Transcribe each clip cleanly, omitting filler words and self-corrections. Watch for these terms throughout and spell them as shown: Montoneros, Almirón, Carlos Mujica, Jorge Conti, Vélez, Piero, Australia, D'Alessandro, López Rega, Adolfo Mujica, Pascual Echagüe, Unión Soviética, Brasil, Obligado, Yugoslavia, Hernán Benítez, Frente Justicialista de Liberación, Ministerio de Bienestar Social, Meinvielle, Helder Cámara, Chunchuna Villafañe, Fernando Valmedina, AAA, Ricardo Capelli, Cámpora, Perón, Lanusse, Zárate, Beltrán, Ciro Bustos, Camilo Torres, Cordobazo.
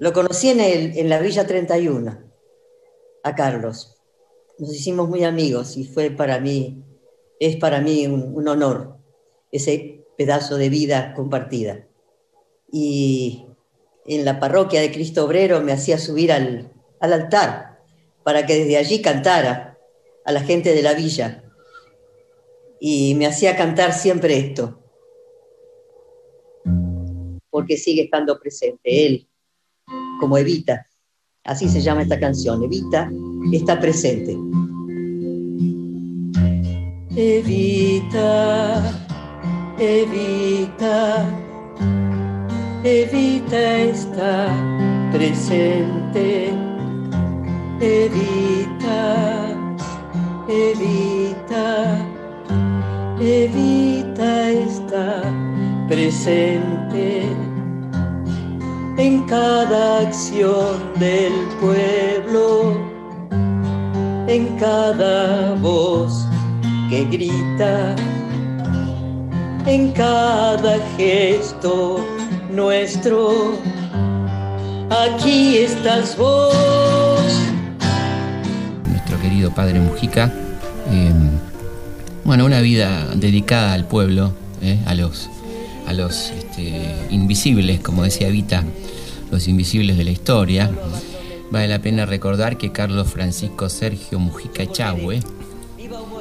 Lo conocí en la Villa 31, a Carlos. Nos hicimos muy amigos y fue para mí, es para mí un honor ese pedazo de vida compartida. Y en la parroquia de Cristo Obrero me hacía subir al altar para que desde allí cantara a la gente de la villa. Y me hacía cantar siempre esto, porque sigue estando presente él, como Evita. Así se llama esta canción, Evita está presente. Evita, Evita, Evita está presente. Evita, Evita, Evita está presente. En cada acción del pueblo, en cada voz que grita, en cada gesto nuestro, aquí estás vos. Nuestro querido padre Mujica, bueno, una vida dedicada al pueblo, a los invisibles, como decía Evita, los invisibles de la historia. Vale la pena recordar que Carlos Francisco Sergio Mujica Echagüe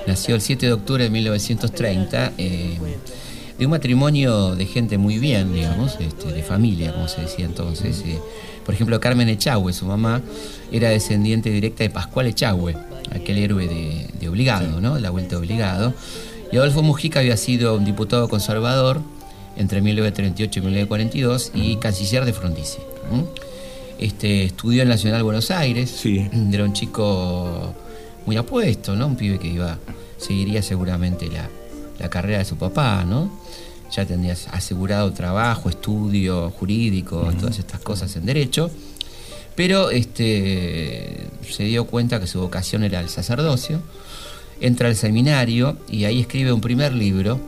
nació el 7 de octubre de 1930, de un matrimonio de gente muy bien, digamos, de familia, como se decía entonces. Por ejemplo, Carmen Echagüe, su mamá, era descendiente directa de Pascual Echagüe, aquel héroe de Obligado, ¿no? La vuelta de Obligado. Y Adolfo Mujica había sido un diputado conservador entre 1938 y 1942 y canciller de Frondizi. Estudió en Nacional Buenos Aires. Sí. Era un chico muy apuesto, ¿no? Un pibe que seguiría seguramente la carrera de su papá, ¿no? Ya tendría asegurado trabajo, estudio jurídico, todas estas cosas en derecho. Pero se dio cuenta que su vocación era el sacerdocio. Entra al seminario y ahí escribe un primer libro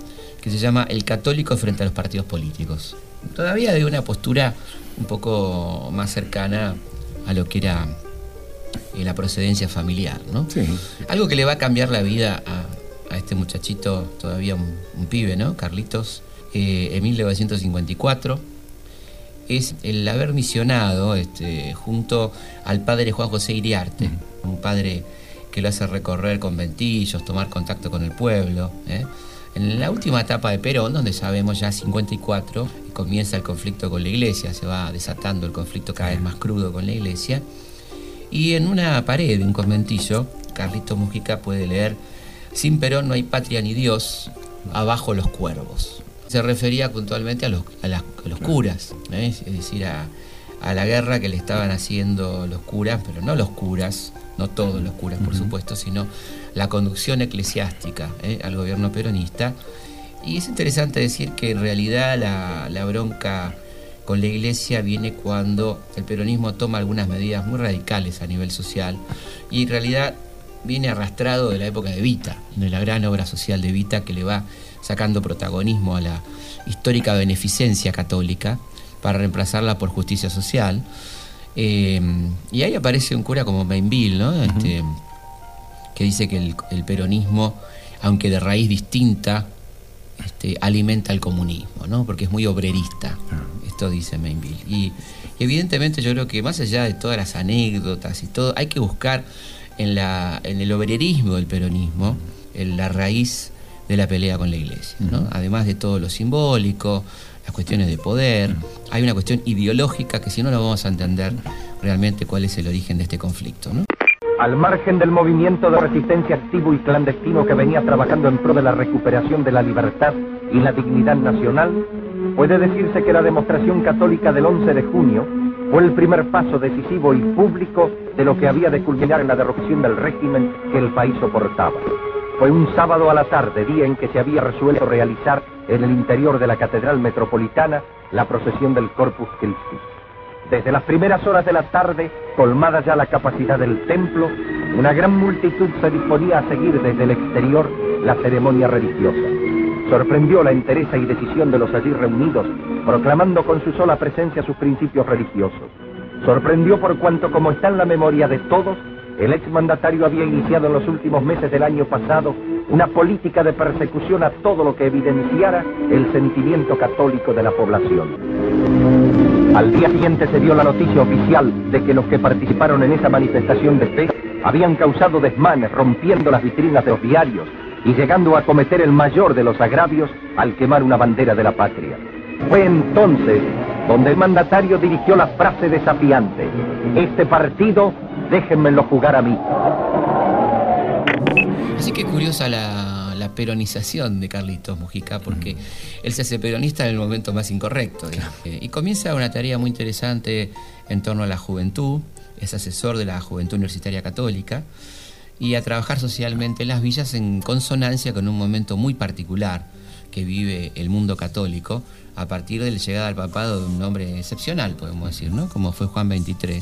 que se llama El católico frente a los partidos políticos. Todavía de una postura un poco más cercana a lo que era la procedencia familiar, ¿no? Sí. Algo que le va a cambiar la vida a este muchachito, todavía un pibe, ¿no? Carlitos, en 1954, es el haber misionado junto al padre Juan José Iriarte, un padre que lo hace recorrer conventillos, tomar contacto con el pueblo, En la última etapa de Perón, donde sabemos ya 54, comienza el conflicto con la iglesia, se va desatando el conflicto cada vez más crudo con la iglesia. Y en una pared de un conventillo, Carlitos Mujica puede leer: sin Perón no hay patria ni Dios, abajo los cuervos. Se refería puntualmente a los curas, es decir, a la guerra que le estaban haciendo los curas, pero no los curas, no todos los curas, por supuesto, sino la conducción eclesiástica al gobierno peronista. Y es interesante decir que en realidad la bronca con la iglesia viene cuando el peronismo toma algunas medidas muy radicales a nivel social, y en realidad viene arrastrado de la época de Evita, de la gran obra social de Evita, que le va sacando protagonismo a la histórica beneficencia católica para reemplazarla por justicia social. Y ahí aparece un cura como Meinvielle, ¿no? Que dice que el peronismo, aunque de raíz distinta, alimenta el comunismo, ¿no? Porque es muy obrerista. Esto dice Meinvielle. Y evidentemente yo creo que más allá de todas las anécdotas y todo, hay que buscar en el obrerismo del peronismo la raíz de la pelea con la iglesia, ¿no? Además de todo lo simbólico, las cuestiones de poder, hay una cuestión ideológica que si no la vamos a entender realmente cuál es el origen de este conflicto, ¿no? Al margen del movimiento de resistencia activo y clandestino que venía trabajando en pro de la recuperación de la libertad y la dignidad nacional, puede decirse que la demostración católica del 11 de junio fue el primer paso decisivo y público de lo que había de culminar en la derrocción del régimen que el país soportaba. Fue un sábado a la tarde, día en que se había resuelto realizar en el interior de la Catedral Metropolitana la procesión del Corpus Christi. Desde las primeras horas de la tarde, colmada ya la capacidad del templo, una gran multitud se disponía a seguir desde el exterior la ceremonia religiosa. Sorprendió la entereza y decisión de los allí reunidos, proclamando con su sola presencia sus principios religiosos. sorprendió por cuanto, como está en la memoria de todos, el exmandatario había iniciado en los últimos meses del año pasado una política de persecución a todo lo que evidenciara el sentimiento católico de la población. Al día siguiente se dio la noticia oficial de que los que participaron en esa manifestación de fe habían causado desmanes, rompiendo las vitrinas de los diarios y llegando a cometer el mayor de los agravios al quemar una bandera de la patria. Fue entonces donde el mandatario dirigió la frase desafiante: este partido, déjenmelo jugar a mí. Así que curiosa la peronización de Carlitos Mujica, porque él se hace peronista en el momento más incorrecto, digamos. Y comienza una tarea muy interesante en torno a la juventud. Es asesor de la Juventud Universitaria Católica, y a trabajar socialmente en las villas en consonancia con un momento muy particular que vive el mundo católico a partir de la llegada al papado de un hombre excepcional, podemos decir, ¿no? Como fue Juan XXIII.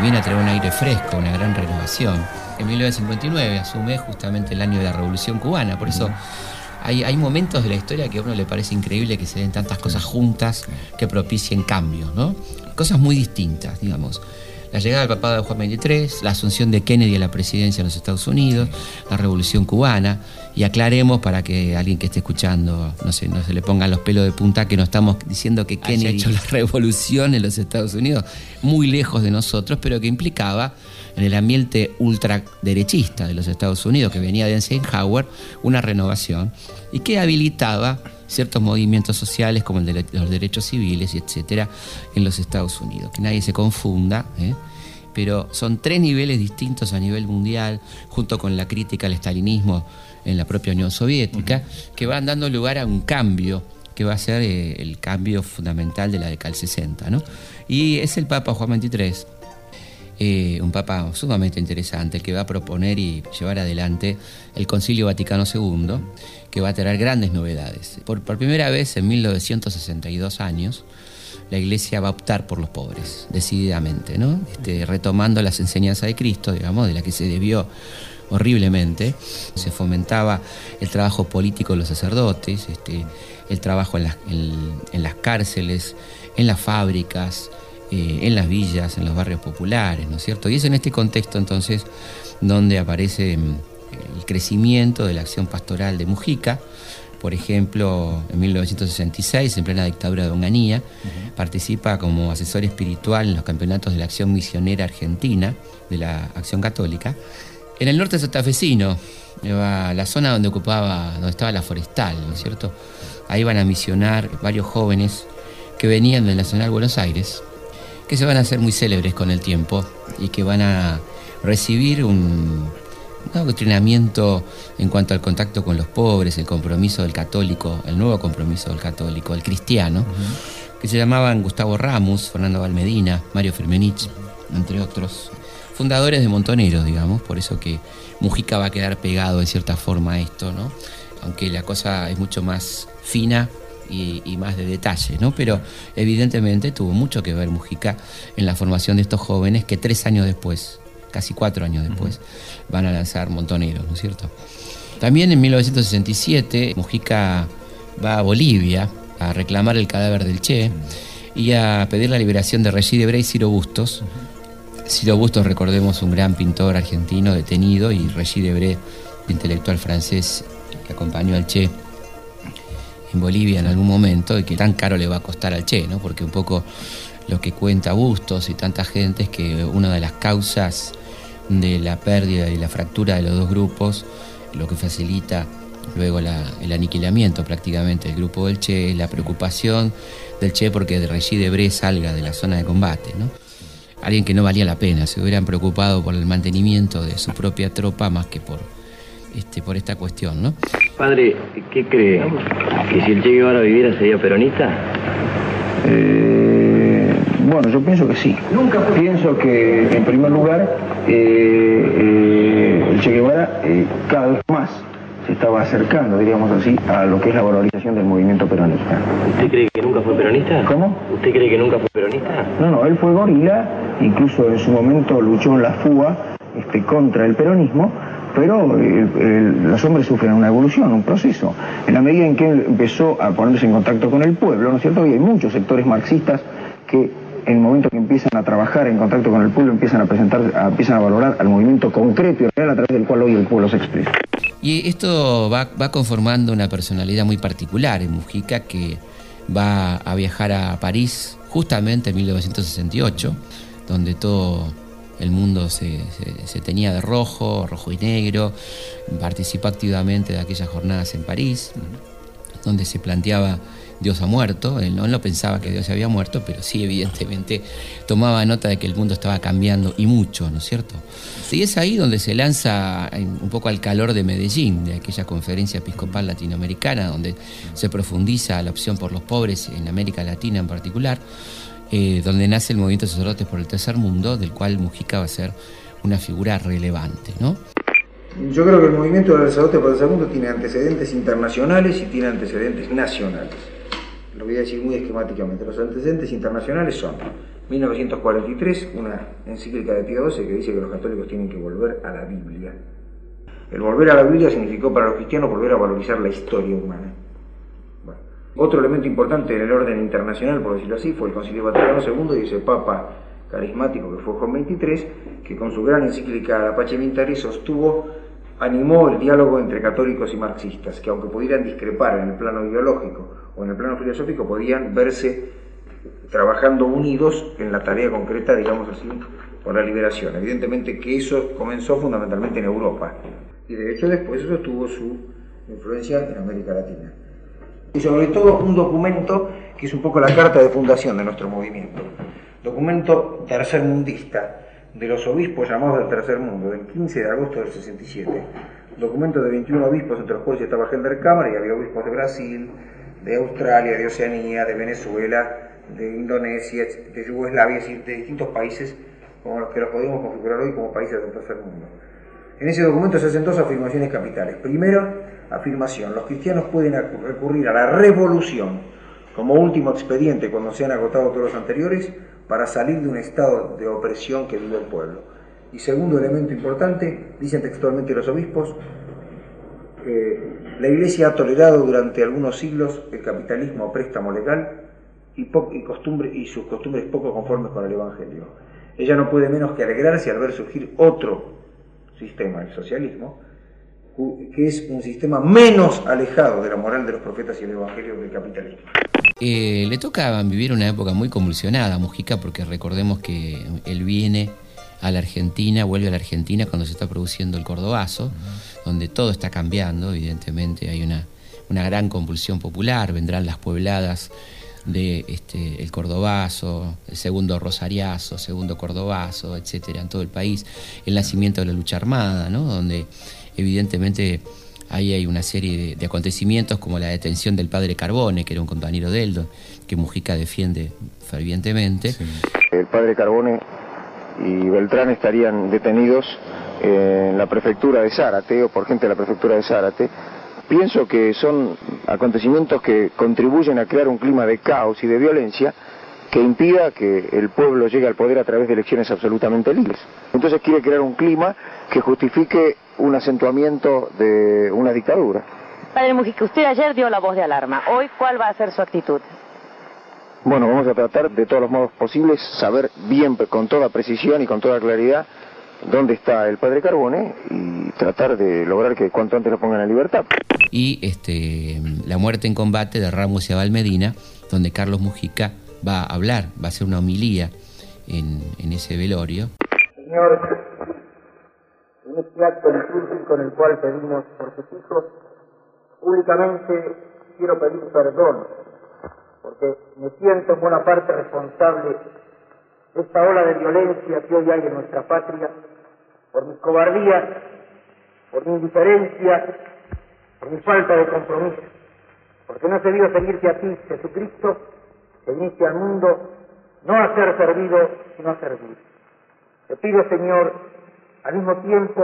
Viene a traer un aire fresco, una gran renovación. En 1959 asume justamente el año de la Revolución Cubana, por eso hay momentos de la historia que a uno le parece increíble que se den tantas cosas juntas que propicien cambios, ¿no? Cosas muy distintas, digamos. La llegada del papado de Juan XXIII, la asunción de Kennedy a la presidencia de los Estados Unidos, la Revolución Cubana. Y aclaremos, para que alguien que esté escuchando no se le pongan los pelos de punta, que no estamos diciendo que Kennedy haya hecho la revolución en los Estados Unidos, muy lejos de nosotros, pero que implicaba en el ambiente ultraderechista de los Estados Unidos, que venía de Eisenhower, una renovación y que habilitaba ciertos movimientos sociales como el de los derechos civiles, y etcétera, en los Estados Unidos. Que nadie se confunda, ¿eh? Pero son tres niveles distintos a nivel mundial, junto con la crítica al estalinismo en la propia Unión Soviética, que van dando lugar a un cambio, que va a ser el cambio fundamental de la década del 60, ¿no? Y es el Papa Juan XXIII, un papa sumamente interesante, que va a proponer y llevar adelante el Concilio Vaticano II, que va a tener grandes novedades. Por primera vez en 1962 años, la Iglesia va a optar por los pobres, decididamente, ¿no? Retomando las enseñanzas de Cristo, digamos, de las que se debió horriblemente. Se fomentaba el trabajo político de los sacerdotes, el trabajo en las cárceles, en las fábricas, en las villas, en los barrios populares, ¿no es cierto? Y es en este contexto entonces donde aparece el crecimiento de la acción pastoral de Mujica. Por ejemplo, en 1966, en plena dictadura de Onganía, participa como asesor espiritual en los campeonatos de la acción misionera argentina, de la acción católica. En el norte santafesino, la zona donde estaba la Forestal, ¿no es cierto? Ahí van a misionar varios jóvenes que venían del Nacional Buenos Aires, que se van a hacer muy célebres con el tiempo y que van a recibir un adoctrinamiento en cuanto al contacto con los pobres, el compromiso del católico, el nuevo compromiso del católico, el cristiano, que se llamaban Gustavo Ramos, Fernando Valmedina, Mario Firmenich, entre otros, fundadores de Montoneros, digamos, por eso que Mujica va a quedar pegado en cierta forma a esto, ¿no? Aunque la cosa es mucho más fina y más de detalle, ¿no? Pero evidentemente tuvo mucho que ver Mujica en la formación de estos jóvenes que 3 años después, casi 4 años después, van a lanzar Montoneros, ¿no es cierto? También en 1967 Mujica va a Bolivia a reclamar el cadáver del Che y a pedir la liberación de Régis Debray y Ciro Bustos. Ciro Bustos, recordemos, un gran pintor argentino detenido, y Régis Debray, intelectual francés que acompañó al Che en Bolivia en algún momento, y que tan caro le va a costar al Che, ¿no? Porque un poco lo que cuenta Bustos y tanta gente es que una de las causas de la pérdida y la fractura de los dos grupos, lo que facilita luego el aniquilamiento prácticamente del grupo del Che, es la preocupación del Che porque Régis Debray salga de la zona de combate, ¿no? Alguien que no valía la pena, se hubieran preocupado por el mantenimiento de su propia tropa más que por esta cuestión, ¿no? Padre, ¿qué cree? ¿Que si el Che Guevara viviera sería peronista? Bueno, yo pienso que sí. Pienso que, en primer lugar, el Che Guevara cada vez más se estaba acercando, diríamos así, a lo que es la valorización del movimiento peronista. ¿Usted cree que nunca fue peronista? ¿Cómo? ¿Usted cree que nunca fue peronista? No, no, él fue gorila, incluso en su momento luchó en la fuga contra el peronismo, pero los hombres sufren una evolución, un proceso. En la medida en que él empezó a ponerse en contacto con el pueblo, ¿no es cierto? Y hay muchos sectores marxistas que en el momento que empiezan a trabajar en contacto con el pueblo, empiezan a empiezan a valorar al movimiento concreto y real a través del cual hoy el pueblo se expresa. Y esto va conformando una personalidad muy particular en Mujica, que va a viajar a París justamente en 1968, donde todo el mundo se tenía de rojo, rojo y negro. Participó activamente de aquellas jornadas en París, donde se planteaba Dios ha muerto. Él no pensaba que Dios había muerto, pero sí, evidentemente, tomaba nota de que el mundo estaba cambiando, y mucho, ¿no es cierto? Y es ahí donde se lanza un poco al calor de Medellín, de aquella conferencia episcopal latinoamericana, donde se profundiza la opción por los pobres en América Latina en particular, donde nace el movimiento de sacerdotes por el tercer mundo, del cual Mujica va a ser una figura relevante, ¿no? Yo creo que el movimiento de sacerdotes por el tercer mundo tiene antecedentes internacionales y tiene antecedentes nacionales. Lo voy a decir muy esquemáticamente. Los antecedentes internacionales son 1943, una encíclica de Pío XII que dice que los católicos tienen que volver a la Biblia. El volver a la Biblia significó para los cristianos volver a valorizar la historia humana. Otro elemento importante en el orden internacional, por decirlo así, fue el Concilio Vaticano II y ese Papa carismático que fue Juan XXIII, que con su gran encíclica La Pace Militare animó el diálogo entre católicos y marxistas, que aunque pudieran discrepar en el plano ideológico o en el plano filosófico, podían verse trabajando unidos en la tarea concreta, digamos así, por la liberación. Evidentemente que eso comenzó fundamentalmente en Europa, y de hecho después eso tuvo su influencia en América Latina. Y sobre todo un documento que es un poco la carta de fundación de nuestro movimiento. Documento tercermundista de los obispos llamados del tercer mundo, del 15 de agosto del 67. Documento de 21 obispos, entre los cuales estaba Helder Cámara, y había obispos de Brasil, de Australia, de Oceanía, de Venezuela, de Indonesia, de Yugoslavia, es decir, de distintos países como los que los podemos configurar hoy como países del tercer mundo. En ese documento se hacen dos afirmaciones capitales. Primero, afirmación: los cristianos pueden recurrir a la revolución como último expediente cuando se han agotado todos los anteriores para salir de un estado de opresión que vive el pueblo. Y segundo elemento importante, dicen textualmente los obispos, la Iglesia ha tolerado durante algunos siglos el capitalismo a préstamo legal y sus costumbres poco conformes con el Evangelio. Ella no puede menos que alegrarse al ver surgir otro sistema, el socialismo, que es un sistema menos alejado de la moral de los profetas y el evangelio del capitalismo. Le toca vivir una época muy convulsionada a Mujica, porque recordemos que él vuelve a la Argentina cuando se está produciendo el Cordobazo, donde todo está cambiando, evidentemente hay una gran convulsión popular, vendrán las puebladas de el Cordobazo, el segundo Rosariazo, segundo Cordobazo, etcétera, en todo el país, el nacimiento de la lucha armada, ¿no? Donde evidentemente ahí hay una serie de acontecimientos como la detención del padre Carbone, que era un compañero de él, que Mujica defiende fervientemente. Sí. El padre Carbone y Beltrán estarían detenidos en la prefectura de Zárate, o por gente de la prefectura de Zárate. Pienso que son acontecimientos que contribuyen a crear un clima de caos y de violencia que impida que el pueblo llegue al poder a través de elecciones absolutamente libres. Entonces quiere crear un clima que justifique un acentuamiento de una dictadura. Padre Mujica, usted ayer dio la voz de alarma. Hoy, ¿cuál va a ser su actitud? Bueno, vamos a tratar de todos los modos posibles saber bien, con toda precisión y con toda claridad, dónde está el padre Carbone y tratar de lograr que cuanto antes lo pongan en libertad. Y la muerte en combate de Ramos y Abal Medina, donde Carlos Mujica va a hablar, va a hacer una homilía en ese velorio. Señor, en este acto litúrgico con el cual pedimos por sus hijos, públicamente quiero pedir perdón, porque me siento en buena parte responsable de esta ola de violencia que hoy hay en nuestra patria, por mi cobardía, por mi indiferencia, por mi falta de compromiso, porque no se vio seguirte a ti, Jesucristo, que viniste al mundo no a ser servido, sino a servir. Te pido, Señor, al mismo tiempo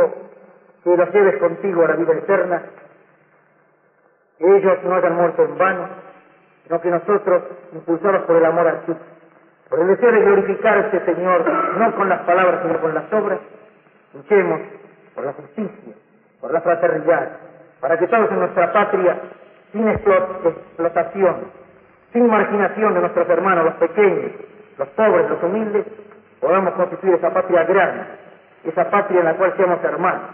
que los lleves contigo a la vida eterna, que ellos no hayan muerto en vano, sino que nosotros, impulsados por el amor a ti, por el deseo de glorificarte, Señor, no con las palabras, sino con las obras, luchemos por la justicia, por la fraternidad, para que todos en nuestra patria, sin explotación, sin marginación de nuestros hermanos, los pequeños, los pobres, los humildes, podamos constituir esa patria grande, esa patria en la cual seamos hermanos,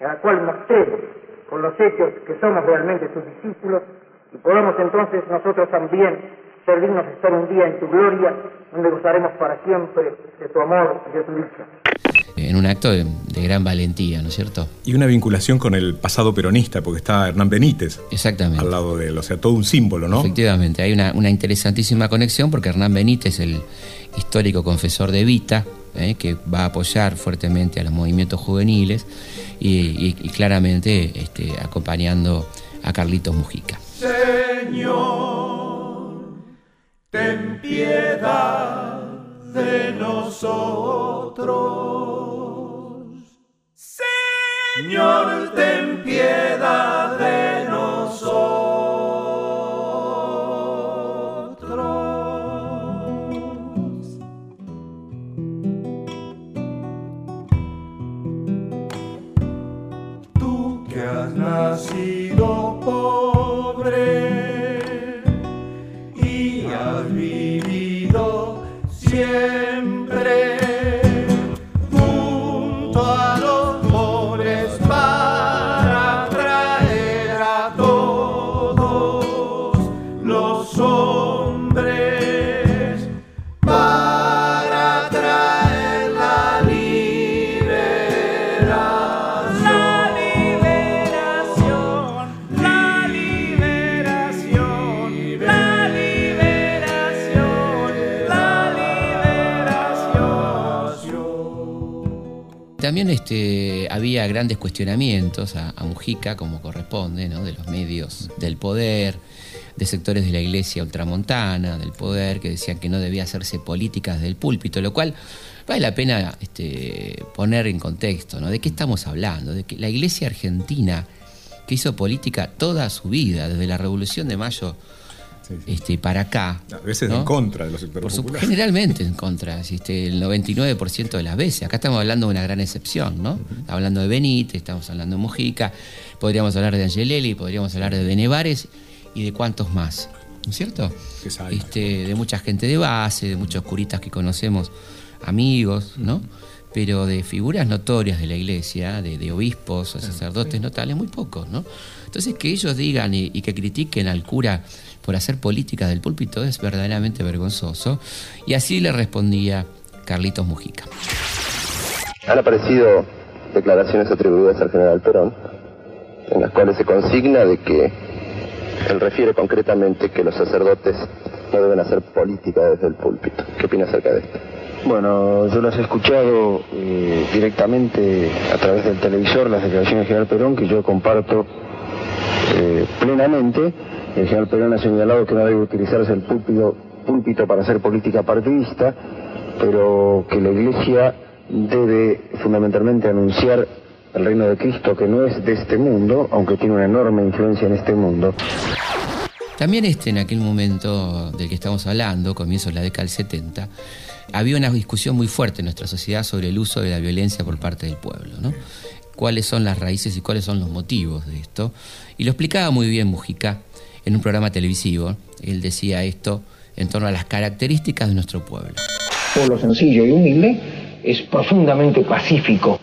en la cual mostremos con los hechos que somos realmente sus discípulos, y podamos entonces nosotros también ser dignos de estar un día en tu gloria, donde gozaremos para siempre de tu amor y de tu dicha. En un acto de gran valentía, ¿no es cierto? Y una vinculación con el pasado peronista, porque está Hernán Benítez. Exactamente. Al lado de él, o sea, todo un símbolo, ¿no? Efectivamente, hay una interesantísima conexión, porque Hernán Benítez, el histórico confesor de Evita, que va a apoyar fuertemente a los movimientos juveniles y claramente acompañando a Carlitos Mujica. Señor, ten piedad de nosotros. Señor, ten piedad de nosotros. Tú que has nacido pobre y has vivido siempre junto a los pobres para traer a todos los hombres, para traer la liberación, la liberación, la liberación, la liberación. También había grandes cuestionamientos a Mujica, como corresponde, ¿no?, de los medios del poder, de sectores de la iglesia ultramontana, del poder, que decían que no debía hacerse políticas del púlpito, lo cual vale la pena poner en contexto, ¿no? ¿De qué estamos hablando? De que la iglesia argentina, que hizo política toda su vida, desde la Revolución de Mayo, para acá. A veces, ¿no?, en contra de los sectores populares. Generalmente en contra, el 99% de las veces. Acá estamos hablando de una gran excepción, ¿no? Uh-huh. Estamos hablando de Benítez, estamos hablando de Mujica, podríamos hablar de Angelelli, podríamos hablar de Benevares y de cuantos más, ¿no es cierto? De mucha gente de base, de muchos curitas que conocemos, amigos, ¿no? Pero de figuras notorias de la iglesia, de obispos o sacerdotes notables, muy pocos, ¿no? Entonces, que ellos digan y que critiquen al cura por hacer política del púlpito es verdaderamente vergonzoso. Y así le respondía Carlitos Mujica. Han aparecido declaraciones atribuidas al general Perón, en las cuales se consigna de que él refiere concretamente que los sacerdotes no deben hacer política desde el púlpito. ¿Qué opinas acerca de esto? Bueno, yo las he escuchado directamente a través del televisor, las declaraciones del general Perón, que yo comparto plenamente. El general Perón ha señalado que no debe utilizarse el púlpito para hacer política partidista, pero que la Iglesia debe fundamentalmente anunciar el reino de Cristo, que no es de este mundo, aunque tiene una enorme influencia en este mundo. También en aquel momento del que estamos hablando, comienzos de la década del 70, había una discusión muy fuerte en nuestra sociedad sobre el uso de la violencia por parte del pueblo, ¿no? Cuáles son las raíces y cuáles son los motivos de esto. Y lo explicaba muy bien Mujica en un programa televisivo. Él decía esto en torno a las características de nuestro pueblo. El pueblo sencillo y humilde es profundamente pacífico.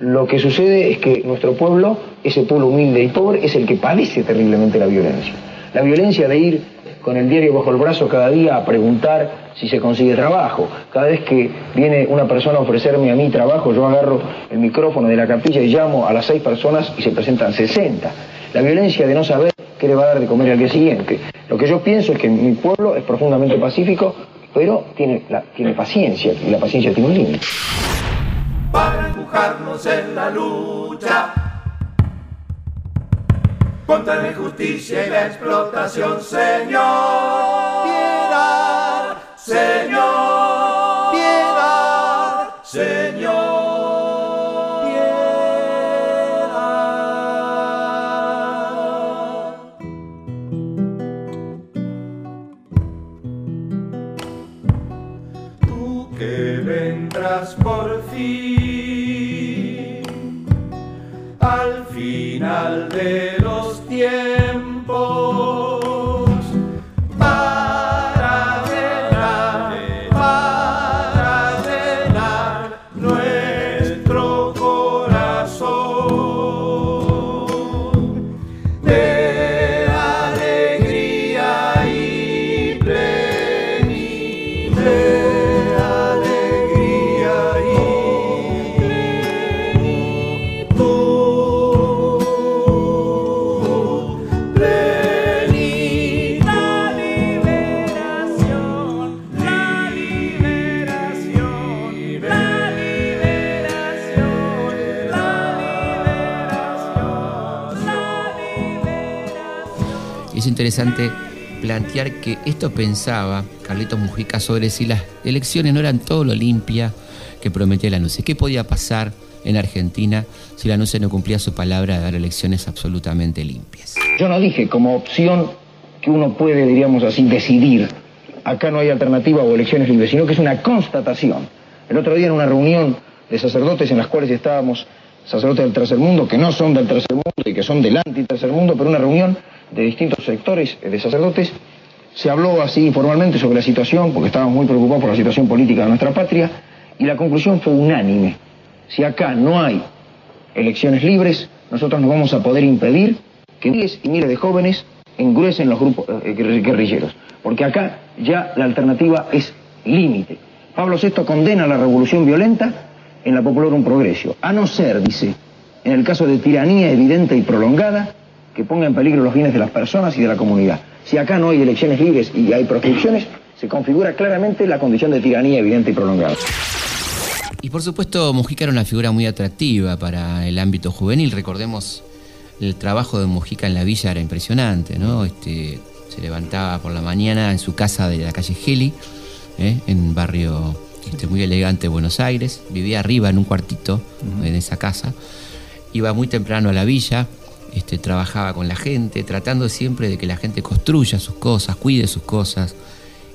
Lo que sucede es que nuestro pueblo, ese pueblo humilde y pobre, es el que padece terriblemente la violencia. La violencia de ir con el diario bajo el brazo cada día a preguntar si se consigue trabajo. Cada vez que viene una persona a ofrecerme a mí trabajo, yo agarro el micrófono de la capilla y llamo a las 6 personas y se presentan 60. La violencia de no saber qué le va a dar de comer al día siguiente. Lo que yo pienso es que mi pueblo es profundamente pacífico, pero tiene paciencia, y la paciencia tiene un límite. Para empujarnos en la lucha contra la injusticia y la explotación, Señor, piedad, encuentras por fin al final de los tiempos para llenar nuestro corazón de alegría y plenitud. Interesante plantear que esto pensaba Carlitos Mujica sobre si las elecciones no eran todo lo limpia que prometía Lanusse. ¿Qué podía pasar en Argentina si Lanusse no cumplía su palabra de dar elecciones absolutamente limpias? Yo no dije como opción que uno puede, diríamos así, decidir. Acá no hay alternativa o elecciones libres, sino que es una constatación. El otro día en una reunión de sacerdotes en las cuales estábamos sacerdotes del tercer mundo, que no son del tercer mundo y que son del anti-tercer mundo, pero una reunión de distintos sectores de sacerdotes, se habló así informalmente sobre la situación, porque estábamos muy preocupados por la situación política de nuestra patria, y la conclusión fue unánime. Si acá no hay elecciones libres, nosotros no vamos a poder impedir que miles y miles de jóvenes engruesen los grupos guerrilleros, porque acá ya la alternativa es límite. Pablo VI condena la revolución violenta en la Populorum Progressio, a no ser, dice, en el caso de tiranía evidente y prolongada, que ponga en peligro los bienes de las personas y de la comunidad. Si acá no hay elecciones libres y hay proscripciones, se configura claramente la condición de tiranía evidente y prolongada. Y por supuesto, Mujica era una figura muy atractiva para el ámbito juvenil. Recordemos, el trabajo de Mujica en la villa era impresionante, ¿no? Se levantaba por la mañana en su casa de la calle Geli, en barrio muy elegante de Buenos Aires. Vivía arriba en un cuartito, en esa casa. Iba muy temprano a la villa, trabajaba con la gente, tratando siempre de que la gente construya sus cosas, cuide sus cosas,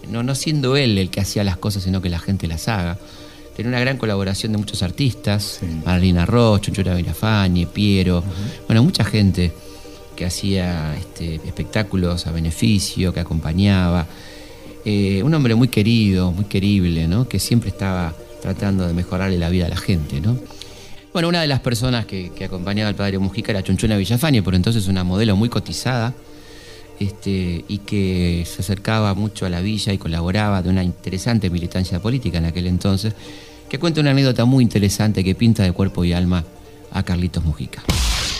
no siendo él el que hacía las cosas, sino que la gente las haga. Tenía una gran colaboración de muchos artistas, sí. Marlina Ross, Chunchuna Villafañe, Piero, bueno, mucha gente que hacía espectáculos a beneficio, que acompañaba. Un hombre muy querido, muy querible, ¿no? Que siempre estaba tratando de mejorarle la vida a la gente, ¿no? Bueno, una de las personas que acompañaba al padre Mujica era Chunchuna Villafañe, por entonces una modelo muy cotizada, y que se acercaba mucho a la villa y colaboraba de una interesante militancia política en aquel entonces, que cuenta una anécdota muy interesante que pinta de cuerpo y alma a Carlitos Mujica.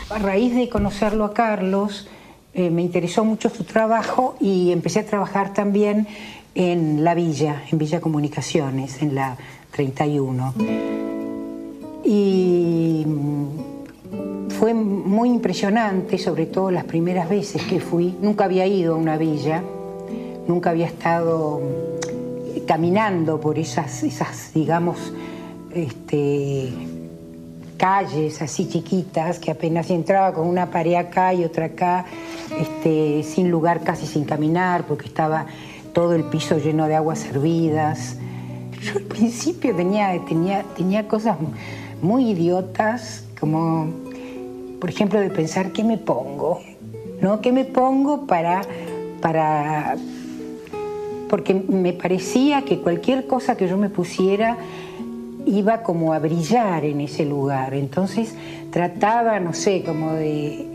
A raíz de conocerlo a Carlos, me interesó mucho su trabajo y empecé a trabajar también en la villa, en Villa Comunicaciones, en la 31. Y fue muy impresionante, sobre todo las primeras veces que fui. Nunca había ido a una villa, nunca había estado caminando por esas digamos, calles así chiquitas, que apenas entraba con una pared acá y otra acá, sin lugar, casi sin caminar, porque estaba todo el piso lleno de aguas hervidas. Yo al principio tenía cosas muy idiotas, como, por ejemplo, de pensar qué me pongo, ¿no? ¿Qué me pongo para porque me parecía que cualquier cosa que yo me pusiera iba como a brillar en ese lugar. Entonces trataba, no sé, como de,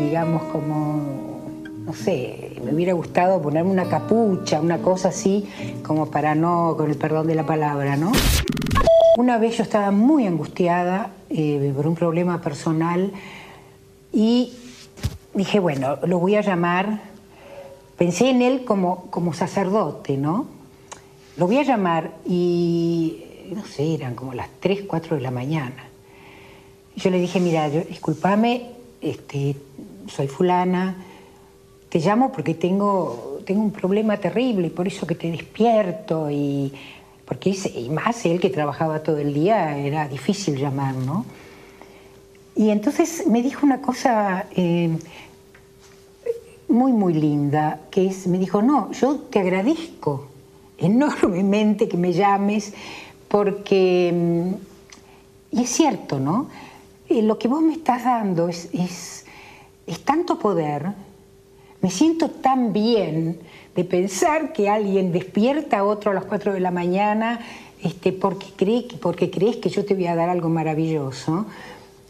digamos, como, no sé, me hubiera gustado ponerme una capucha, una cosa así, como para no, con el perdón de la palabra, ¿no? Una vez yo estaba muy angustiada por un problema personal y dije, bueno, lo voy a llamar. Pensé en él como sacerdote, ¿no? Lo voy a llamar y no sé, eran como las 3, 4 de la mañana. Yo le dije, mira, discúlpame, soy fulana, te llamo porque tengo un problema terrible y por eso que te despierto. Y porque y más él que trabajaba todo el día, era difícil llamar, ¿no? Y entonces me dijo una cosa muy, muy linda, que es, me dijo, no, yo te agradezco enormemente que me llames, porque, y es cierto, ¿no? Lo que vos me estás dando es tanto poder, me siento tan bien de pensar que alguien despierta a otro a las 4 de la mañana porque crees que yo te voy a dar algo maravilloso,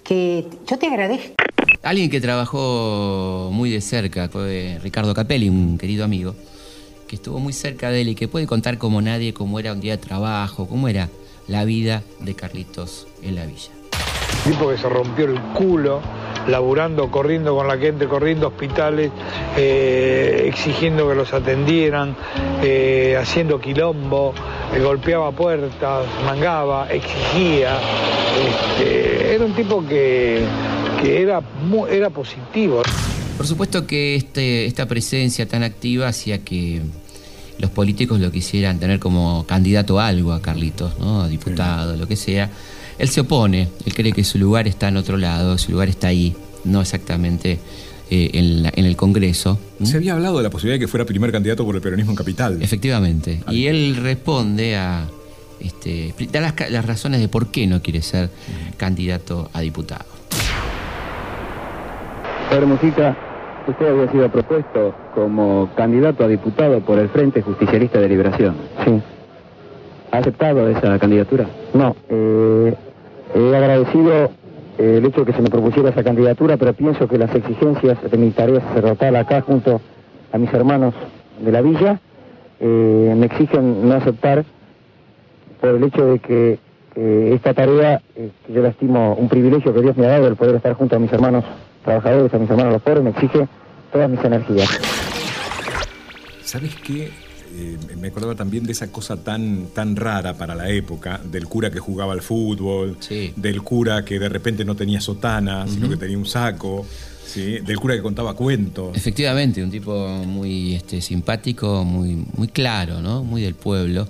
que yo te agradezco. Alguien que trabajó muy de cerca fue Ricardo Capelli, un querido amigo, que estuvo muy cerca de él y que puede contar como nadie cómo era un día de trabajo, cómo era la vida de Carlitos en la villa. Un tipo que se rompió el culo, laburando, corriendo con la gente, corriendo hospitales, exigiendo que los atendieran, haciendo quilombo, golpeaba puertas, mangaba, exigía. Era un tipo que era positivo. Por supuesto que esta presencia tan activa hacía que los políticos lo quisieran tener como candidato a algo a Carlitos, ¿no? A diputado, sí, lo que sea. Él se opone, él cree que su lugar está en otro lado, su lugar está ahí, no exactamente en el Congreso. Se había hablado de la posibilidad de que fuera primer candidato por el peronismo en Capital. Efectivamente. Ahí. Y él responde a... da las razones de por qué no quiere ser candidato a diputado. Padre Mujica, usted había sido propuesto como candidato a diputado por el Frente Justicialista de Liberación. Sí. ¿Ha aceptado esa candidatura? No. He agradecido el hecho de que se me propusiera esa candidatura, pero pienso que las exigencias de mi tarea sacerdotal acá, junto a mis hermanos de la villa, me exigen no aceptar por el hecho de que esta tarea, que yo la estimo un privilegio que Dios me ha dado, el poder estar junto a mis hermanos trabajadores, a mis hermanos los pobres, me exige todas mis energías. ¿Sabes qué? Me acordaba también de esa cosa tan rara para la época, del cura que jugaba al fútbol, sí, del cura que de repente no tenía sotana, sino que tenía un saco, ¿sí? Del cura que contaba cuentos. Efectivamente, un tipo muy simpático, muy claro, ¿no? Muy del pueblo.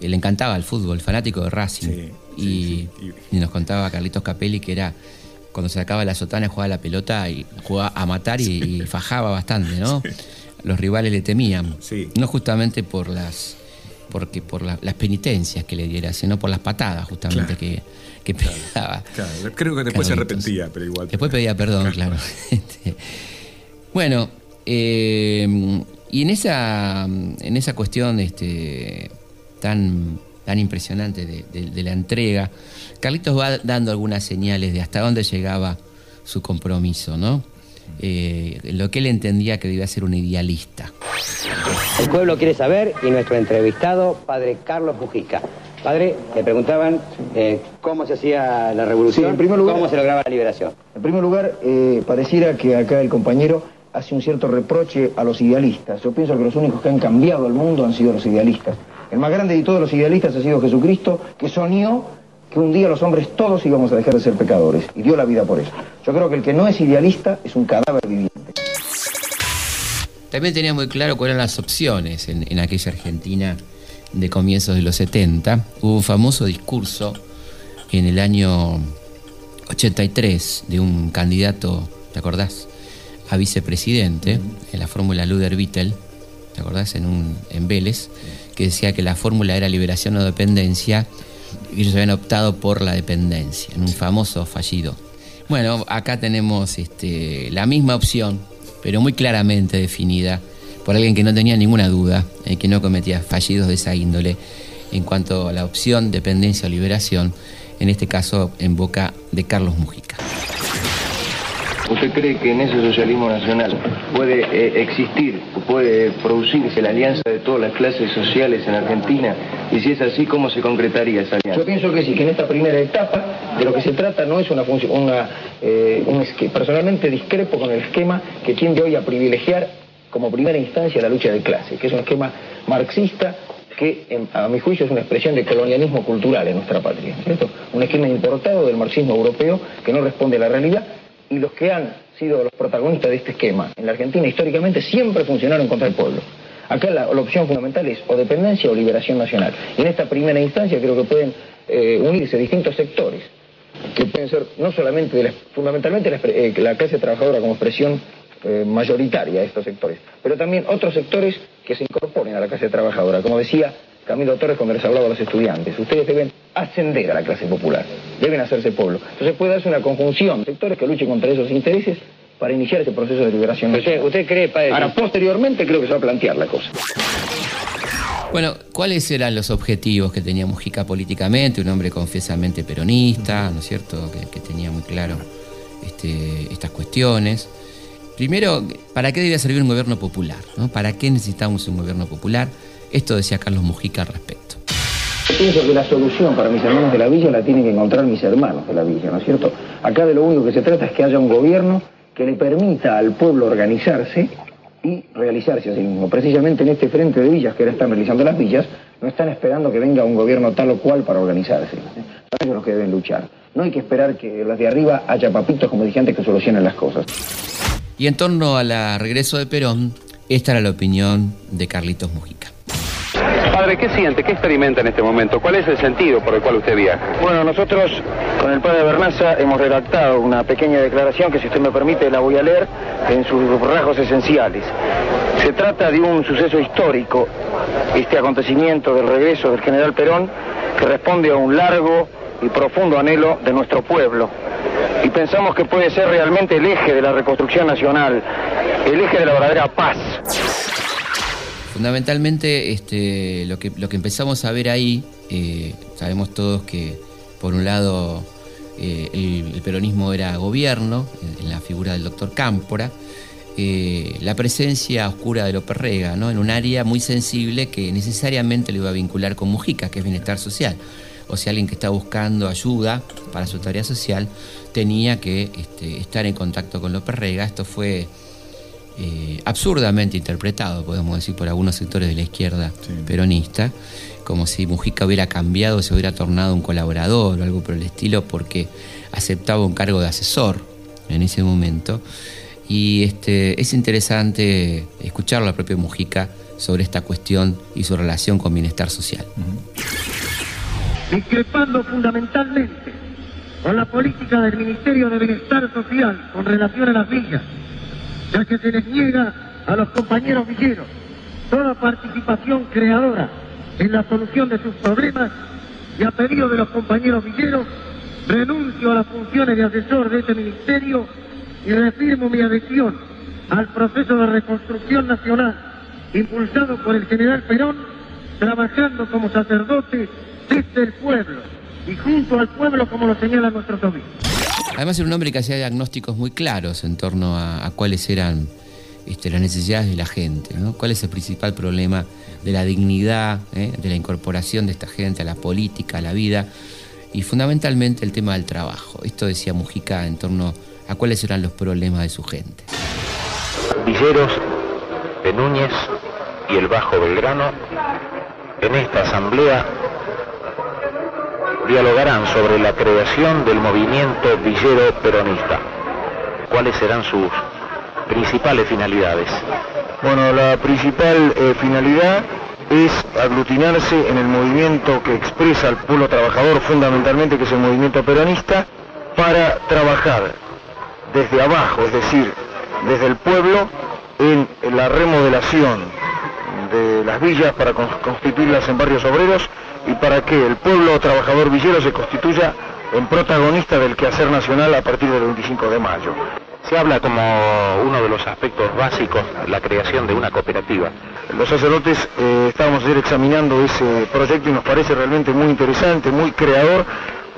Le encantaba el fútbol, fanático de Racing. Sí, y nos contaba Carlitos Capelli que era, cuando se sacaba la sotana, jugaba la pelota y jugaba a matar y, sí, y fajaba bastante, ¿no? Sí. Los rivales le temían. Sí. No justamente por las penitencias que le diera, sino por las patadas justamente, claro, que pegaba. Claro. Creo que después Carlitos se arrepentía, pero igual. Después pedía perdón, claro. Bueno, y en esa cuestión tan impresionante de la entrega, Carlitos va dando algunas señales de hasta dónde llegaba su compromiso, ¿no? Lo que él entendía que debía ser un idealista. El pueblo quiere saber, y nuestro entrevistado, padre Carlos Mujica. Padre, le preguntaban cómo se hacía la revolución, sí, en primer lugar, cómo se lograba la liberación. En primer lugar, pareciera que acá el compañero hace un cierto reproche a los idealistas. Yo pienso que los únicos que han cambiado al mundo han sido los idealistas. El más grande de todos los idealistas ha sido Jesucristo, que soñó que un día los hombres todos íbamos a dejar de ser pecadores, y dio la vida por eso. Yo creo que el que no es idealista es un cadáver viviente. También tenía muy claro cuáles eran las opciones en aquella Argentina de comienzos de los 70. Hubo un famoso discurso en el año 83 de un candidato, ¿te acordás?, a vicepresidente, en la fórmula Luder-Vittel, ¿te acordás?, en Vélez, que decía que la fórmula era liberación o dependencia, y ellos habían optado por la dependencia, en un famoso fallido. Bueno, acá tenemos la misma opción, pero muy claramente definida por alguien que no tenía ninguna duda, que no cometía fallidos de esa índole en cuanto a la opción dependencia o liberación, en este caso en boca de Carlos Mujica. ¿Usted cree que en ese socialismo nacional puede existir, puede producirse la alianza de todas las clases sociales en Argentina? Y si es así, ¿cómo se concretaría esa alianza? Yo pienso que sí, que en esta primera etapa de lo que se trata no es una función, personalmente discrepo con el esquema que tiende hoy a privilegiar como primera instancia la lucha de clases, que es un esquema marxista que a mi juicio es una expresión de colonialismo cultural en nuestra patria, ¿cierto? Un esquema importado del marxismo europeo que no responde a la realidad. Y los que han sido los protagonistas de este esquema en la Argentina históricamente siempre funcionaron contra el pueblo. Acá la opción fundamental es o dependencia o liberación nacional. Y en esta primera instancia creo que pueden unirse distintos sectores, que pueden ser no solamente, fundamentalmente la clase trabajadora como expresión mayoritaria de estos sectores, pero también otros sectores que se incorporen a la clase trabajadora. Como decía Camilo Torres cuando les hablaba a los estudiantes, ustedes deben ascender a la clase popular, deben hacerse pueblo. Entonces puede darse una conjunción de sectores que luchen contra esos intereses para iniciar ese proceso de liberación. ¿Usted cree, padre? Ahora, posteriormente creo que se va a plantear la cosa. Bueno, ¿cuáles eran los objetivos que tenía Mujica políticamente? Un hombre confesamente peronista, ¿no es cierto?, que tenía muy claro estas cuestiones. Primero, ¿para qué debía servir un gobierno popular? ¿No? ¿Para qué necesitamos un gobierno popular? Esto decía Carlos Mujica al respecto. Yo pienso que la solución para mis hermanos de la villa la tienen que encontrar mis hermanos de la villa, ¿no es cierto? Acá de lo único que se trata es que haya un gobierno que le permita al pueblo organizarse y realizarse a sí mismo. Precisamente en este frente de villas que ahora están realizando las villas, no están esperando que venga un gobierno tal o cual para organizarse. Son ellos los que deben luchar. No hay que esperar que los de arriba haya papitos, como dije antes, que solucionen las cosas. Y en torno al regreso de Perón, esta era la opinión de Carlitos Mujica. Padre, ¿qué siente? ¿Qué experimenta en este momento? ¿Cuál es el sentido por el cual usted viaja? Bueno, nosotros con el padre Bernaza hemos redactado una pequeña declaración que, si usted me permite, la voy a leer en sus rasgos esenciales. Se trata de un suceso histórico, este acontecimiento del regreso del general Perón, que responde a un largo y profundo anhelo de nuestro pueblo. Y pensamos que puede ser realmente el eje de la reconstrucción nacional, el eje de la verdadera paz. Fundamentalmente, lo que empezamos a ver ahí, sabemos todos que, por un lado, el peronismo era gobierno, en la figura del doctor Cámpora, la presencia oscura de López Rega, ¿no?, en un área muy sensible que necesariamente lo iba a vincular con Mujica, que es bienestar social. O sea, alguien que está buscando ayuda para su tarea social tenía que estar en contacto con López Rega. Esto fue absurdamente interpretado, podemos decir, por algunos sectores de la izquierda peronista, como si Mujica hubiera cambiado, se hubiera tornado un colaborador o algo por el estilo, porque aceptaba un cargo de asesor en ese momento. Y es interesante escuchar a la propia Mujica sobre esta cuestión y su relación con bienestar social. Discrepando fundamentalmente con la política del Ministerio de Bienestar Social con relación a las villas, ya que se les niega a los compañeros villeros toda participación creadora en la solución de sus problemas, y a pedido de los compañeros villeros renuncio a las funciones de asesor de este ministerio y reafirmo mi adhesión al proceso de reconstrucción nacional impulsado por el general Perón, trabajando como sacerdote desde el pueblo y junto al pueblo, como lo señala nuestro obispo. Además, era un hombre que hacía diagnósticos muy claros en torno a cuáles eran las necesidades de la gente, ¿no? Cuál es el principal problema de la dignidad, de la incorporación de esta gente a la política, a la vida, y fundamentalmente el tema del trabajo. Esto decía Mujica en torno a cuáles eran los problemas de su gente. Villeros de Núñez y el Bajo Belgrano, en esta asamblea, dialogarán sobre la creación del movimiento villero peronista. ¿Cuáles serán sus principales finalidades? Bueno, la principal finalidad es aglutinarse en el movimiento que expresa el pueblo trabajador, fundamentalmente, que es el movimiento peronista, para trabajar desde abajo, es decir, desde el pueblo, en la remodelación de las villas para constituirlas en barrios obreros, y para que el pueblo trabajador villero se constituya en protagonista del quehacer nacional a partir del 25 de mayo. Se habla como uno de los aspectos básicos la creación de una cooperativa. Los sacerdotes estábamos ayer examinando ese proyecto y nos parece realmente muy interesante, muy creador,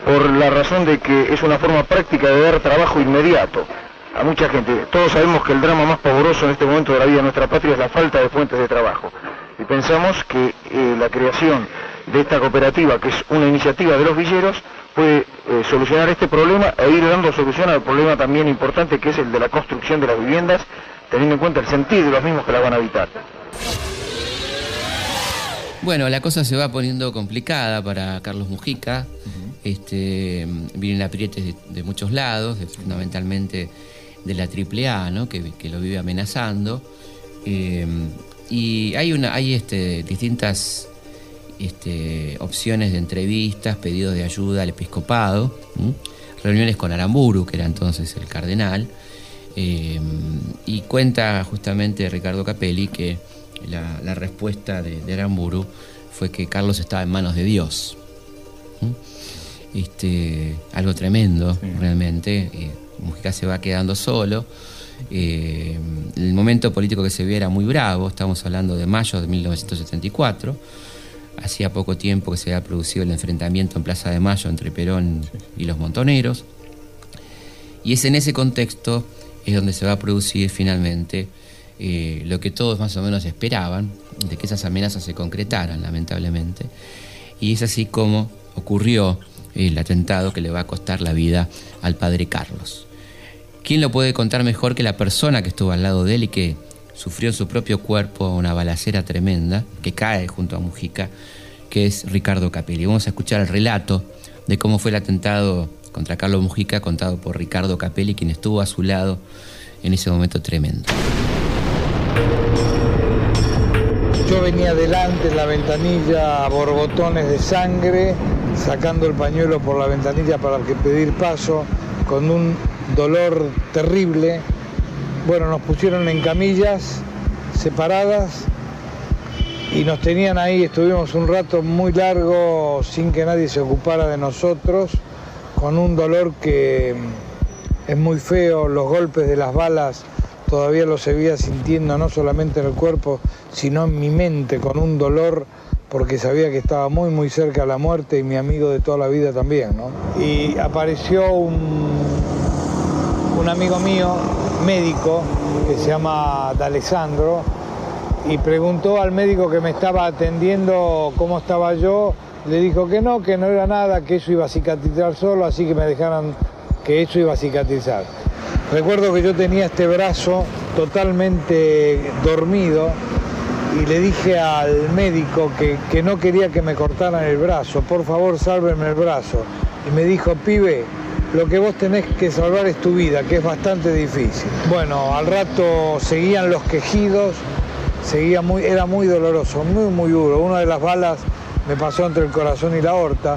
por la razón de que es una forma práctica de dar trabajo inmediato a mucha gente. Todos sabemos que el drama más pavoroso en este momento de la vida de nuestra patria es la falta de fuentes de trabajo. Y pensamos que la creación de esta cooperativa, que es una iniciativa de los villeros, puede solucionar este problema e ir dando solución al problema también importante, que es el de la construcción de las viviendas, teniendo en cuenta el sentido de los mismos que las van a habitar. Bueno, la cosa se va poniendo complicada para Carlos Mujica. Vienen aprietes de muchos lados, fundamentalmente de la AAA, ¿no?, que lo vive amenazando. Y hay distintas opciones de entrevistas, pedidos de ayuda al episcopado, reuniones con Aramburu, que era entonces el cardenal, y cuenta justamente Ricardo Capelli que la respuesta de Aramburu fue que Carlos estaba en manos de Dios. Algo tremendo, sí. Realmente. Mujica se va quedando solo. El momento político que se vio era muy bravo, estamos hablando de mayo de 1974. Hacía poco tiempo que se había producido el enfrentamiento en Plaza de Mayo entre Perón y los Montoneros. Y es en ese contexto es donde se va a producir finalmente lo que todos más o menos esperaban, de que esas amenazas se concretaran, lamentablemente. Y es así como ocurrió el atentado que le va a costar la vida al padre Carlos. ¿Quién lo puede contar mejor que la persona que estuvo al lado de él y que sufrió en su propio cuerpo una balacera tremenda que cae junto a Mujica, que es Ricardo Capelli? Vamos a escuchar el relato de cómo fue el atentado contra Carlos Mujica, contado por Ricardo Capelli, quien estuvo a su lado en ese momento tremendo. Yo venía adelante en la ventanilla a borbotones de sangre, sacando el pañuelo por la ventanilla para que pedir paso, con un dolor terrible. Bueno, nos pusieron en camillas separadas y nos tenían ahí, estuvimos un rato muy largo sin que nadie se ocupara de nosotros, con un dolor que es muy feo, los golpes de las balas todavía los seguía sintiendo, no solamente en el cuerpo, sino en mi mente, con un dolor porque sabía que estaba muy muy cerca a la muerte y mi amigo de toda la vida también, ¿no? Y apareció un amigo mío, médico, que se llama D'Alessandro, y preguntó al médico que me estaba atendiendo cómo estaba yo. Le dijo que no era nada, que eso iba a cicatrizar solo, así que me dejaran, que eso iba a cicatrizar. Recuerdo que yo tenía este brazo totalmente dormido y le dije al médico que no quería que me cortaran el brazo, por favor, sálvenme el brazo. Y me dijo, pibe, lo que vos tenés que salvar es tu vida, que es bastante difícil. Bueno, al rato seguían los quejidos, era muy doloroso, muy duro. Una de las balas me pasó entre el corazón y la aorta,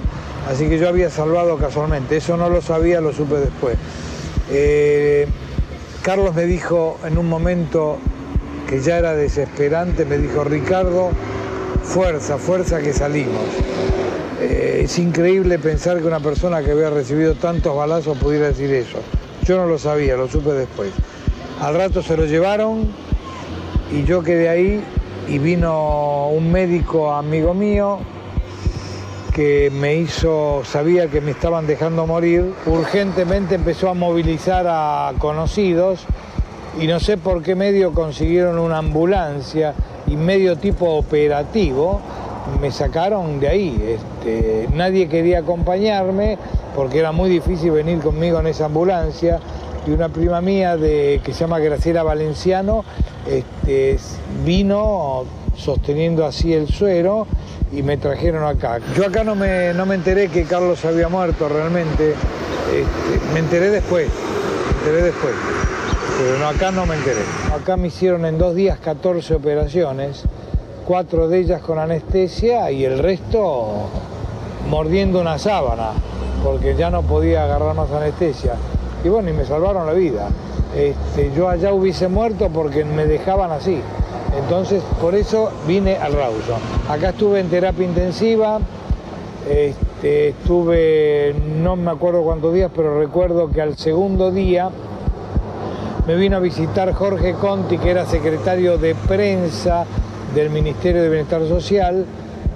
así que yo había salvado casualmente. Eso no lo sabía, lo supe después. Carlos me dijo en un momento que ya era desesperante, me dijo, Ricardo, fuerza, fuerza que salimos. Es increíble pensar que una persona que había recibido tantos balazos pudiera decir eso. Yo no lo sabía, lo supe después. Al rato se lo llevaron y yo quedé ahí y vino un médico amigo mío que me hizo, sabía que me estaban dejando morir. Urgentemente empezó a movilizar a conocidos y no sé por qué medio consiguieron una ambulancia y medio tipo operativo. Me sacaron de ahí, nadie quería acompañarme porque era muy difícil venir conmigo en esa ambulancia, y una prima mía que se llama Graciela Valenciano vino sosteniendo así el suero y me trajeron acá. Yo acá no me enteré que Carlos había muerto realmente, me enteré después, pero no, acá no me enteré. Acá me hicieron en 2 días 14 operaciones, 4 de ellas con anestesia y el resto mordiendo una sábana, porque ya no podía agarrar más anestesia. Y bueno, y me salvaron la vida. Yo allá hubiese muerto porque me dejaban así. Entonces, por eso vine al Rawson. Acá estuve en terapia intensiva, estuve, no me acuerdo cuántos días, pero recuerdo que al segundo día me vino a visitar Jorge Conti, que era secretario de prensa del Ministerio de Bienestar Social,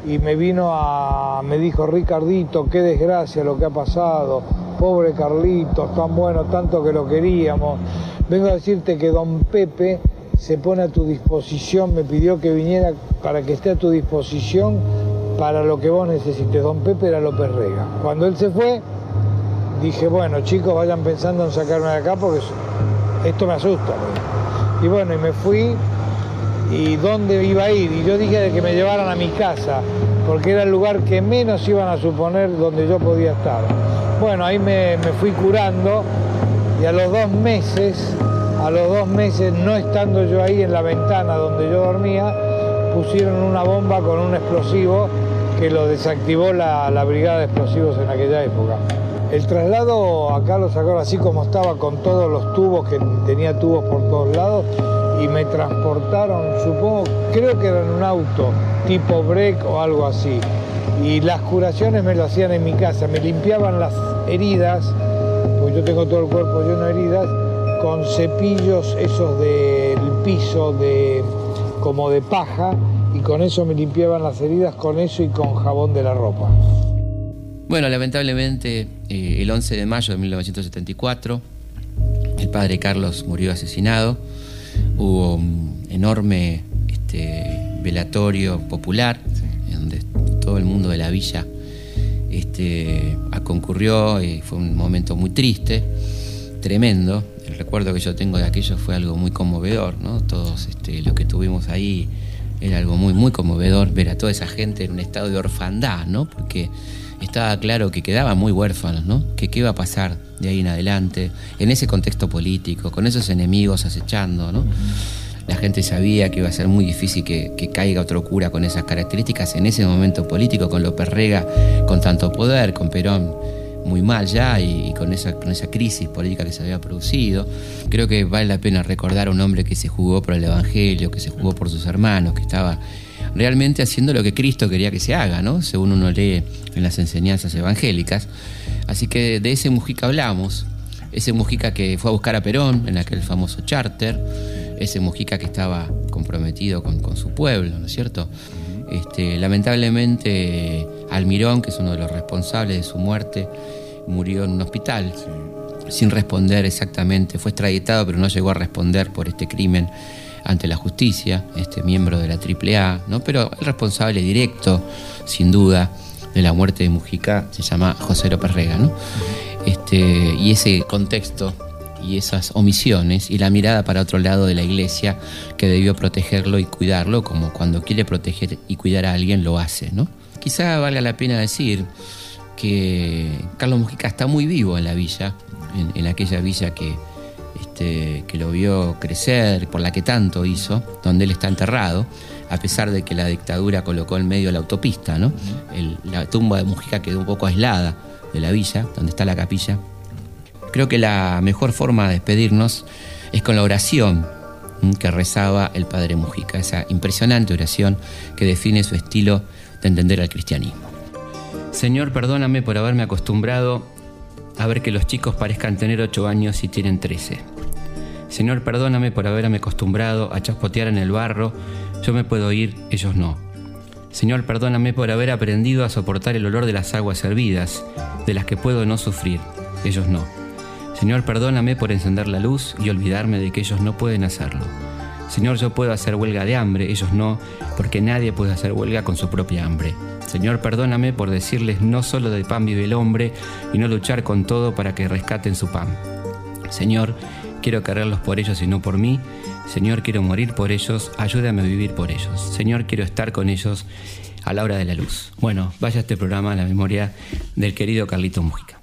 y me dijo, Ricardito, qué desgracia lo que ha pasado, pobre Carlitos, tan bueno, tanto que lo queríamos. Vengo a decirte que don Pepe se pone a tu disposición, me pidió que viniera para que esté a tu disposición para lo que vos necesites. Don Pepe era López Rega. Cuando él se fue, dije, bueno, chicos, vayan pensando en sacarme de acá porque esto me asusta. Y bueno, y me fui. Y dónde iba a ir, y yo dije de que me llevaran a mi casa, porque era el lugar que menos iban a suponer donde yo podía estar. Bueno, ahí me fui curando, y a los dos meses, no estando yo ahí en la ventana donde yo dormía, pusieron una bomba con un explosivo que lo desactivó la brigada de explosivos en aquella época. El traslado acá lo sacaron así como estaba, con todos los tubos, que tenía tubos por todos lados, y me transportaron, creo que era en un auto, tipo break o algo así. y las curaciones me lo hacían en mi casa, me limpiaban las heridas, porque yo tengo todo el cuerpo lleno de heridas, con cepillos esos del piso como de paja, y con eso me limpiaban las heridas, con eso y con jabón de la ropa. Bueno, lamentablemente el 11 de mayo de 1974 el padre Carlos murió asesinado. Hubo un enorme velatorio popular, sí, en donde todo el mundo de la villa concurrió, y fue un momento muy triste, tremendo. El recuerdo que yo tengo de aquello fue algo muy conmovedor, ¿no? Todos los que estuvimos ahí, era algo muy, muy conmovedor ver a toda esa gente en un estado de orfandad, ¿no? Porque estaba claro que quedaban muy huérfanos, ¿no? Que qué iba a pasar de ahí en adelante, en ese contexto político, con esos enemigos acechando, ¿no? La gente sabía que iba a ser muy difícil que caiga otro cura con esas características en ese momento político, con López Rega con tanto poder, con Perón muy mal ya, y con esa crisis política que se había producido. Creo que vale la pena recordar a un hombre que se jugó por el Evangelio, que se jugó por sus hermanos, que estaba realmente haciendo lo que Cristo quería que se haga, ¿no? Según uno lee en las enseñanzas evangélicas. Así que de ese Mujica hablamos, ese Mujica que fue a buscar a Perón en aquel famoso charter, ese Mujica que estaba comprometido con su pueblo, ¿no es cierto? Lamentablemente Almirón, que es uno de los responsables de su muerte, murió en un hospital, sí, sin responder exactamente, fue extraditado pero no llegó a responder por este crimen ante la justicia, miembro de la AAA, ¿no? Pero el responsable directo, sin duda, de la muerte de Mujica se llama José López Rega, ¿no? Y ese contexto y esas omisiones y la mirada para otro lado de la iglesia, que debió protegerlo y cuidarlo, como cuando quiere proteger y cuidar a alguien lo hace, ¿no? Quizá valga la pena decir que Carlos Mujica está muy vivo en la villa, en aquella villa que lo vio crecer, por la que tanto hizo, donde él está enterrado, a pesar de que la dictadura colocó en medio la autopista, ¿no? La tumba de Mujica quedó un poco aislada de la villa, donde está la capilla. Creo que la mejor forma de despedirnos es con la oración que rezaba el padre Mujica, esa impresionante oración que define su estilo de entender al cristianismo. Señor, perdóname por haberme acostumbrado a ver que los chicos parezcan tener 8 años y tienen 13. Señor, perdóname por haberme acostumbrado a chaspotear en el barro. Yo me puedo ir, ellos no. Señor, perdóname por haber aprendido a soportar el olor de las aguas hervidas, de las que puedo no sufrir, ellos no. Señor, perdóname por encender la luz y olvidarme de que ellos no pueden hacerlo. Señor, yo puedo hacer huelga de hambre, ellos no, porque nadie puede hacer huelga con su propia hambre. Señor, perdóname por decirles no solo del pan vive el hombre y no luchar con todo para que rescaten su pan. Señor, quiero cargarlos por ellos y no por mí. Señor, quiero morir por ellos, ayúdame a vivir por ellos. Señor, quiero estar con ellos a la hora de la luz. Bueno, vaya este programa a la memoria del querido Carlito Mujica.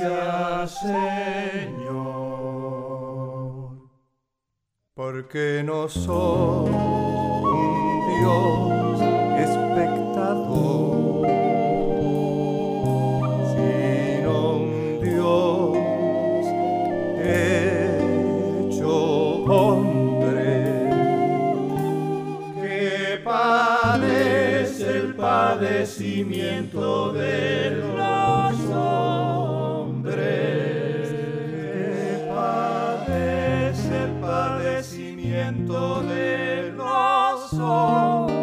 Gracias, Señor, porque no soy un Dios espectador, sino un Dios hecho hombre, que padece el padecimiento de los hombres, que padece el padecimiento de los hombres.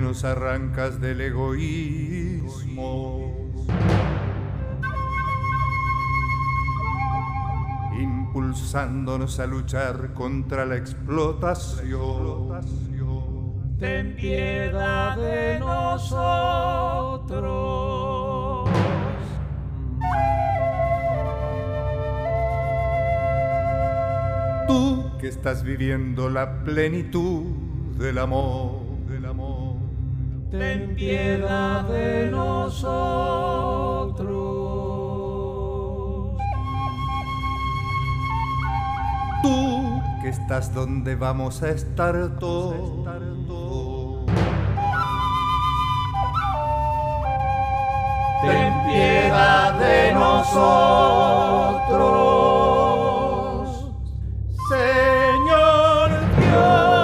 Nos arrancas del egoísmo, impulsándonos a luchar contra la explotación. Ten piedad de nosotros. Tú que estás viviendo la plenitud del amor, ten piedad de nosotros. Tú que estás donde vamos a estar todos, ten piedad de nosotros, Señor Dios.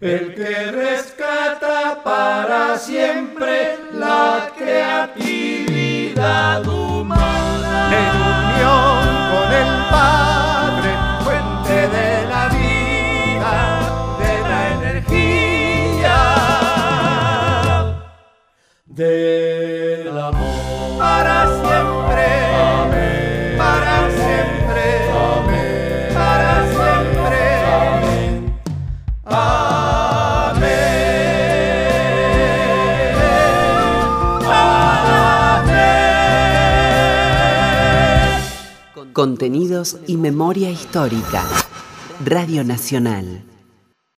El que rescata para siempre la creatividad humana. En unión con el Padre, fuente de la vida, de la energía, del amor. Para siempre, amén. Para siempre, amén. Para siempre, amén. Amén. Contenidos y memoria histórica. Radio Nacional.